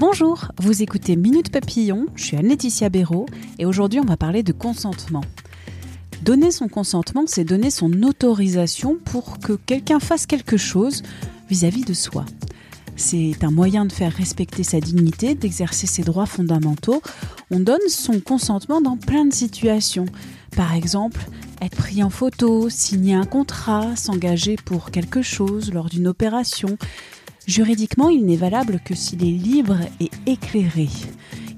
Bonjour, vous écoutez Minute Papillon, je suis Anne-Laëtitia Béraud et aujourd'hui on va parler de consentement. Donner son consentement, c'est donner son autorisation pour que quelqu'un fasse quelque chose vis-à-vis de soi. C'est un moyen de faire respecter sa dignité, d'exercer ses droits fondamentaux. On donne son consentement dans plein de situations. Par exemple, être pris en photo, signer un contrat, s'engager pour quelque chose lors d'une opération. Juridiquement, il n'est valable que s'il est libre et éclairé.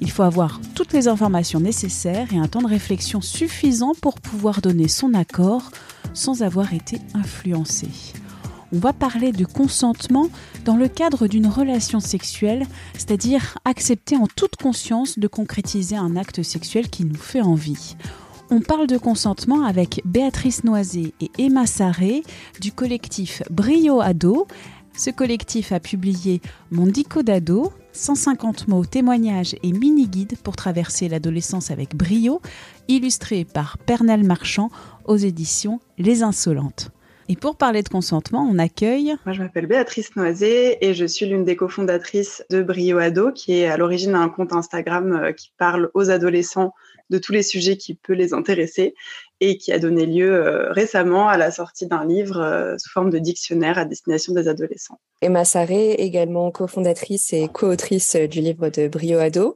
Il faut avoir toutes les informations nécessaires et un temps de réflexion suffisant pour pouvoir donner son accord sans avoir été influencé. On va parler de consentement dans le cadre d'une relation sexuelle, c'est-à-dire accepter en toute conscience de concrétiser un acte sexuel qui nous fait envie. On parle de consentement avec Béatrice Noiset et Emma Sarret du collectif Brio d'Ados. Ce collectif a publié Mon dico d'ados, 150 mots, témoignages et mini-guides pour traverser l'adolescence avec brio, illustré par Pernelle Marchand aux éditions Les Insolentes. Et pour parler de consentement, on accueille... Moi, je m'appelle Béatrice Noiset et je suis l'une des cofondatrices de Brio d'Ados, qui est à l'origine d'un compte Instagram qui parle aux adolescents de tous les sujets qui peuvent les intéresser et qui a donné lieu récemment à la sortie d'un livre sous forme de dictionnaire à destination des adolescents. Emma Sarret, également cofondatrice et co-autrice du livre de Brio d'Ados.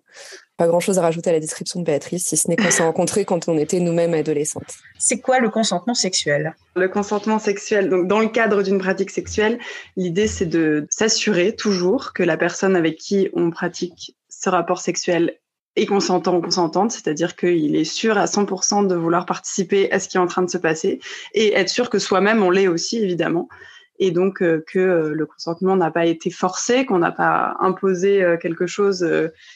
Pas grand-chose à rajouter à la description de Béatrice, si ce n'est qu'on s'est rencontrés quand on était nous-mêmes adolescentes. C'est quoi le consentement sexuel ? Le consentement sexuel, donc dans le cadre d'une pratique sexuelle, l'idée c'est de s'assurer toujours que la personne avec qui on pratique ce rapport sexuel est consentant ou consentante, c'est-à-dire qu'il est sûr à 100% de vouloir participer à ce qui est en train de se passer et être sûr que soi-même on l'est aussi, évidemment. Et donc que le consentement n'a pas été forcé, qu'on n'a pas imposé quelque chose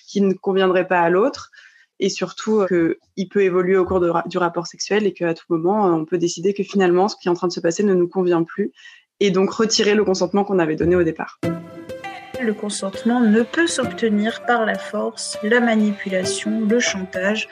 qui ne conviendrait pas à l'autre, et surtout qu'il peut évoluer au cours du rapport sexuel et qu'à tout moment, on peut décider que finalement, ce qui est en train de se passer ne nous convient plus, et donc retirer le consentement qu'on avait donné au départ. Le consentement ne peut s'obtenir par la force, la manipulation, le chantage,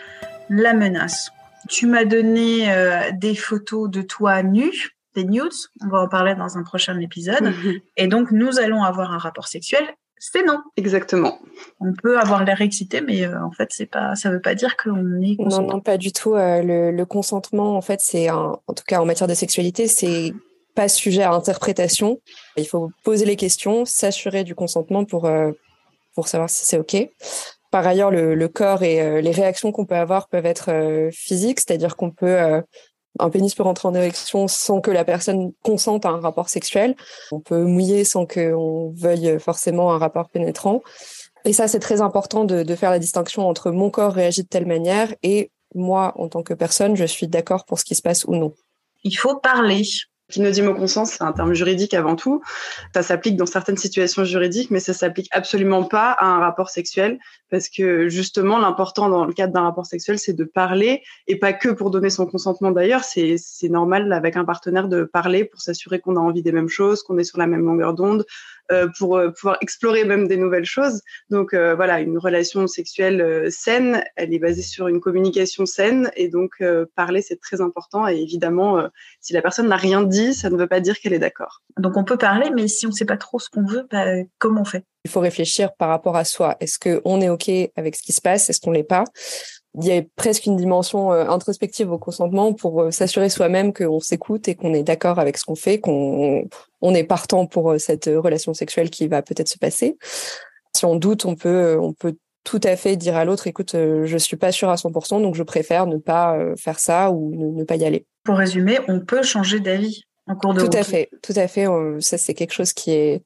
la menace. Tu m'as donné des photos de toi nue, des nudes, on va en parler dans un prochain épisode, Et donc nous allons avoir un rapport sexuel, c'est non. Exactement. On peut avoir l'air excité, mais en fait, c'est pas, ça ne veut pas dire qu'on est consentant. Non, pas du tout. Le consentement, en fait, c'est en tout cas en matière de sexualité, c'est pas sujet à interprétation. Il faut poser les questions, s'assurer du consentement pour savoir si c'est OK. Par ailleurs, le corps et les réactions qu'on peut avoir peuvent être physiques, c'est-à-dire qu'on peut... Un pénis peut rentrer en érection sans que la personne consente à un rapport sexuel. On peut mouiller sans qu'on veuille forcément un rapport pénétrant. Et ça, c'est très important de faire la distinction entre mon corps réagit de telle manière et moi, en tant que personne, je suis d'accord pour ce qui se passe ou non. Il faut parler. L'inodimoconsens, c'est un terme juridique avant tout. Ça s'applique dans certaines situations juridiques, mais ça ne s'applique absolument pas à un rapport sexuel parce que justement, l'important dans le cadre d'un rapport sexuel, c'est de parler et pas que pour donner son consentement d'ailleurs. C'est normal avec un partenaire de parler pour s'assurer qu'on a envie des mêmes choses, qu'on est sur la même longueur d'onde, pour pouvoir explorer même des nouvelles choses. Donc voilà, une relation sexuelle saine, elle est basée sur une communication saine et donc parler, c'est très important. Et évidemment, si la personne n'a rien dit, ça ne veut pas dire qu'elle est d'accord. Donc on peut parler, mais si on ne sait pas trop ce qu'on veut, comment on fait ? Il faut réfléchir par rapport à soi. Est-ce qu'on est OK avec ce qui se passe ? Est-ce qu'on ne l'est pas ? Il y a presque une dimension introspective au consentement pour s'assurer soi-même qu'on s'écoute et qu'on est d'accord avec ce qu'on fait, qu'on est partant pour cette relation sexuelle qui va peut-être se passer. Si on doute, on peut tout à fait dire à l'autre, écoute, je suis pas sûre à 100%, donc je préfère ne pas faire ça ou ne pas y aller. Pour résumer, on peut changer d'avis en cours de route. Tout à fait, tout à fait. Ça, c'est quelque chose qui est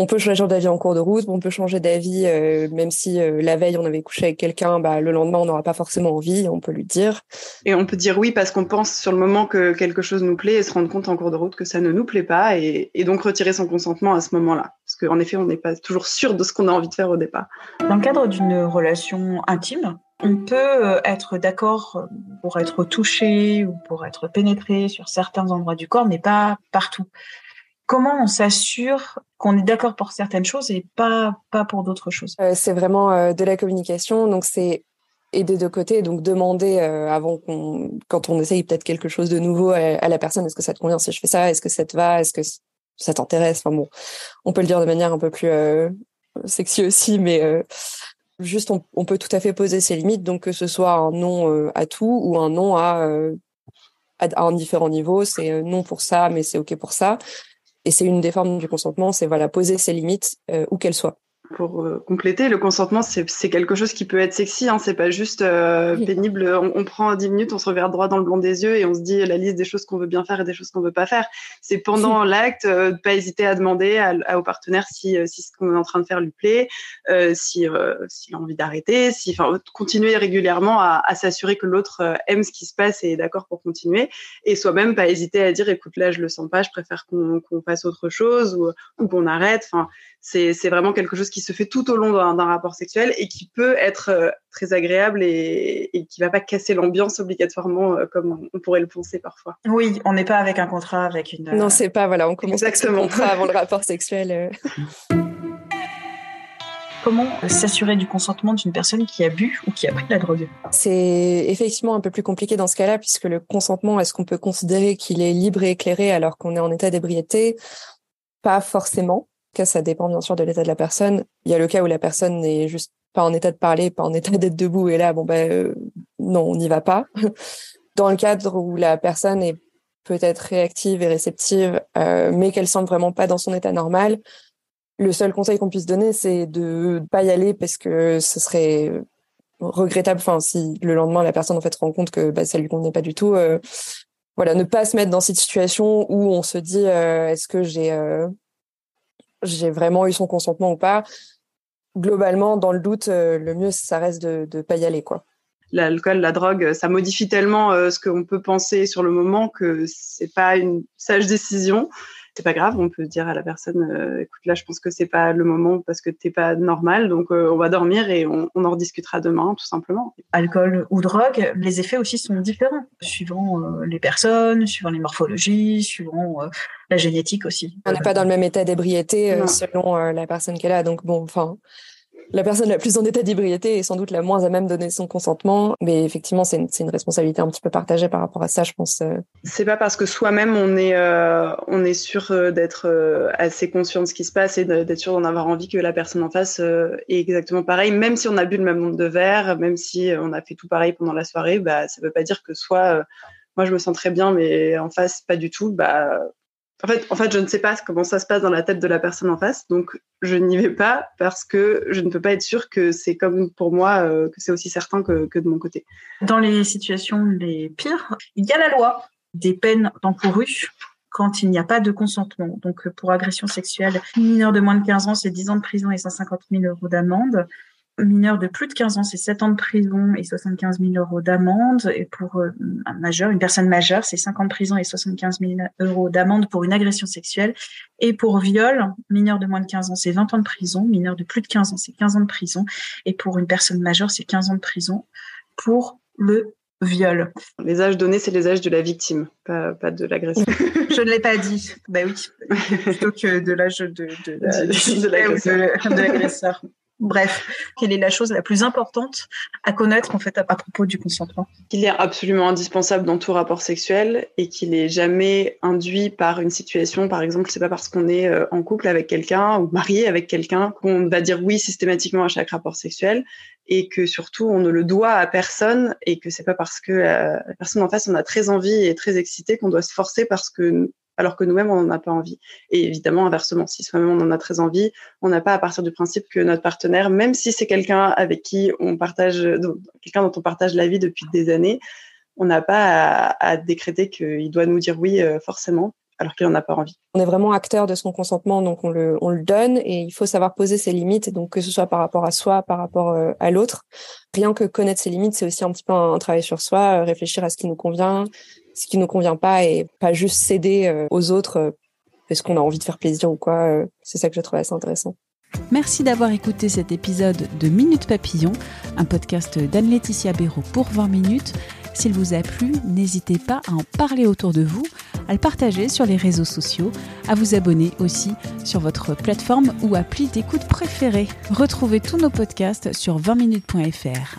On peut changer d'avis en cours de route, on peut changer d'avis même si la veille on avait couché avec quelqu'un, bah, le lendemain on n'aura pas forcément envie, on peut lui dire. Et on peut dire oui parce qu'on pense sur le moment que quelque chose nous plaît et se rendre compte en cours de route que ça ne nous plaît pas et donc retirer son consentement à ce moment-là. Parce qu'en effet on n'est pas toujours sûr de ce qu'on a envie de faire au départ. Dans le cadre d'une relation intime, on peut être d'accord pour être touché ou pour être pénétré sur certains endroits du corps, mais pas partout. Comment on s'assure qu'on est d'accord pour certaines choses et pas pour d'autres choses ? C'est vraiment de la communication, donc c'est et des deux côtés, donc demander quand on essaye peut-être quelque chose de nouveau à la personne, est-ce que ça te convient si je fais ça ? Est-ce que ça te va ? Est-ce que ça t'intéresse ? Enfin bon, on peut le dire de manière un peu plus sexy aussi, mais... Juste, on peut tout à fait poser ses limites, donc que ce soit un non à tout ou un non à un différent niveau. C'est non pour ça, mais c'est OK pour ça. Et c'est une des formes du consentement, c'est voilà, poser ses limites où qu'elles soient. Pour compléter, le consentement, c'est quelque chose qui peut être sexy, hein, c'est pas juste pénible. On prend 10 minutes, on se regarde droit dans le blanc des yeux et on se dit la liste des choses qu'on veut bien faire et des choses qu'on veut pas faire. C'est pendant l'acte, de pas hésiter à demander au partenaire si ce qu'on est en train de faire lui plaît, s'il a envie d'arrêter, continuer régulièrement à s'assurer que l'autre aime ce qui se passe et est d'accord pour continuer. Et soi-même, pas hésiter à dire écoute, là, je le sens pas, je préfère qu'on fasse autre chose ou qu'on arrête. Enfin, c'est vraiment quelque chose qui se fait tout au long d'un rapport sexuel et qui peut être très agréable et qui ne va pas casser l'ambiance obligatoirement comme on pourrait le penser parfois. Oui, on n'est pas avec un contrat, avec une... Non, c'est pas, voilà, on commence exactement avec un contrat avant le rapport sexuel. Comment s'assurer du consentement d'une personne qui a bu ou qui a pris de la drogue ? C'est effectivement un peu plus compliqué dans ce cas-là, puisque le consentement, est-ce qu'on peut considérer qu'il est libre et éclairé alors qu'on est en état d'ébriété ? Pas forcément. Ça dépend bien sûr de l'état de la personne. Il y a le cas où la personne n'est juste pas en état de parler, pas en état d'être debout, et là, non, on n'y va pas. Dans le cadre où la personne est peut-être réactive et réceptive, mais qu'elle semble vraiment pas dans son état normal, le seul conseil qu'on puisse donner, c'est de pas y aller parce que ce serait regrettable. Enfin, si le lendemain la personne en fait se rend compte que ça lui convenait pas du tout, voilà, ne pas se mettre dans cette situation où on se dit est-ce que j'ai vraiment eu son consentement ou pas. Globalement, dans le doute, le mieux, ça reste de pas y aller, quoi. L'alcool, la drogue, ça modifie tellement ce qu'on peut penser sur le moment que c'est pas une sage décision. C'est pas grave, on peut dire à la personne écoute, là, je pense que c'est pas le moment parce que t'es pas normal, donc on va dormir et on en rediscutera demain, tout simplement. Alcool ou drogue, les effets aussi sont différents, suivant les personnes, suivant les morphologies, suivant la génétique aussi. On n'est pas dans le même état d'ébriété selon la personne qu'elle a, donc bon, enfin... La personne la plus en état d'ébriété est sans doute la moins à même donner son consentement, mais effectivement, c'est une responsabilité un petit peu partagée par rapport à ça, je pense. C'est pas parce que soi-même on est sûr d'être assez conscient de ce qui se passe et d'être sûr d'en avoir envie que la personne en face est exactement pareil. Même si on a bu le même nombre de verres, même si on a fait tout pareil pendant la soirée, bah ça veut pas dire que soit moi je me sens très bien, mais en face pas du tout. Bah En fait, je ne sais pas comment ça se passe dans la tête de la personne en face, donc je n'y vais pas parce que je ne peux pas être sûre que c'est comme pour moi, que c'est aussi certain que de mon côté. Dans les situations les pires, il y a la loi des peines encourues quand il n'y a pas de consentement. Donc pour agression sexuelle, mineur de moins de 15 ans, c'est 10 ans de prison et 150 000 € d'amende. Mineur de plus de 15 ans, c'est 7 ans de prison et 75 000 € d'amende. Et pour un majeur, une personne majeure, c'est 5 ans de prison et 75 000 € d'amende pour une agression sexuelle. Et pour viol, mineur de moins de 15 ans, c'est 20 ans de prison. Mineur de plus de 15 ans, c'est 15 ans de prison. Et pour une personne majeure, c'est 15 ans de prison pour le viol. Les âges donnés, c'est les âges de la victime, pas de l'agression. Je ne l'ai pas dit. Bah oui, plutôt que de l'âge de l'agresseur. De l'agresseur. Bref, quelle est la chose la plus importante à connaître en fait à propos du consentement ? Qu'il est absolument indispensable dans tout rapport sexuel et qu'il n'est jamais induit par une situation. Par exemple, c'est pas parce qu'on est en couple avec quelqu'un ou marié avec quelqu'un qu'on va dire oui systématiquement à chaque rapport sexuel et que surtout on ne le doit à personne et que c'est pas parce que la personne en face en a très envie et très excitée qu'on doit se forcer alors que nous-mêmes, on n'en a pas envie. Et évidemment, inversement, si soi-même, on en a très envie, on n'a pas à partir du principe que notre partenaire, même si c'est quelqu'un dont on partage la vie depuis des années, on n'a pas à décréter qu'il doit nous dire oui, forcément. alors qu'il n'en a pas envie. On est vraiment acteur de son consentement, donc on le donne, et il faut savoir poser ses limites, donc que ce soit par rapport à soi, par rapport à l'autre. Rien que connaître ses limites, c'est aussi un petit peu un travail sur soi, réfléchir à ce qui nous convient, ce qui ne nous convient pas, et pas juste céder aux autres parce qu'on a envie de faire plaisir ou quoi. C'est ça que je trouve assez intéressant. Merci d'avoir écouté cet épisode de Minute Papillon, un podcast d'Anne-Laëtitia Béraud pour 20 minutes. S'il vous a plu, n'hésitez pas à en parler autour de vous, à le partager sur les réseaux sociaux, à vous abonner aussi sur votre plateforme ou appli d'écoute préférée. Retrouvez tous nos podcasts sur 20minutes.fr.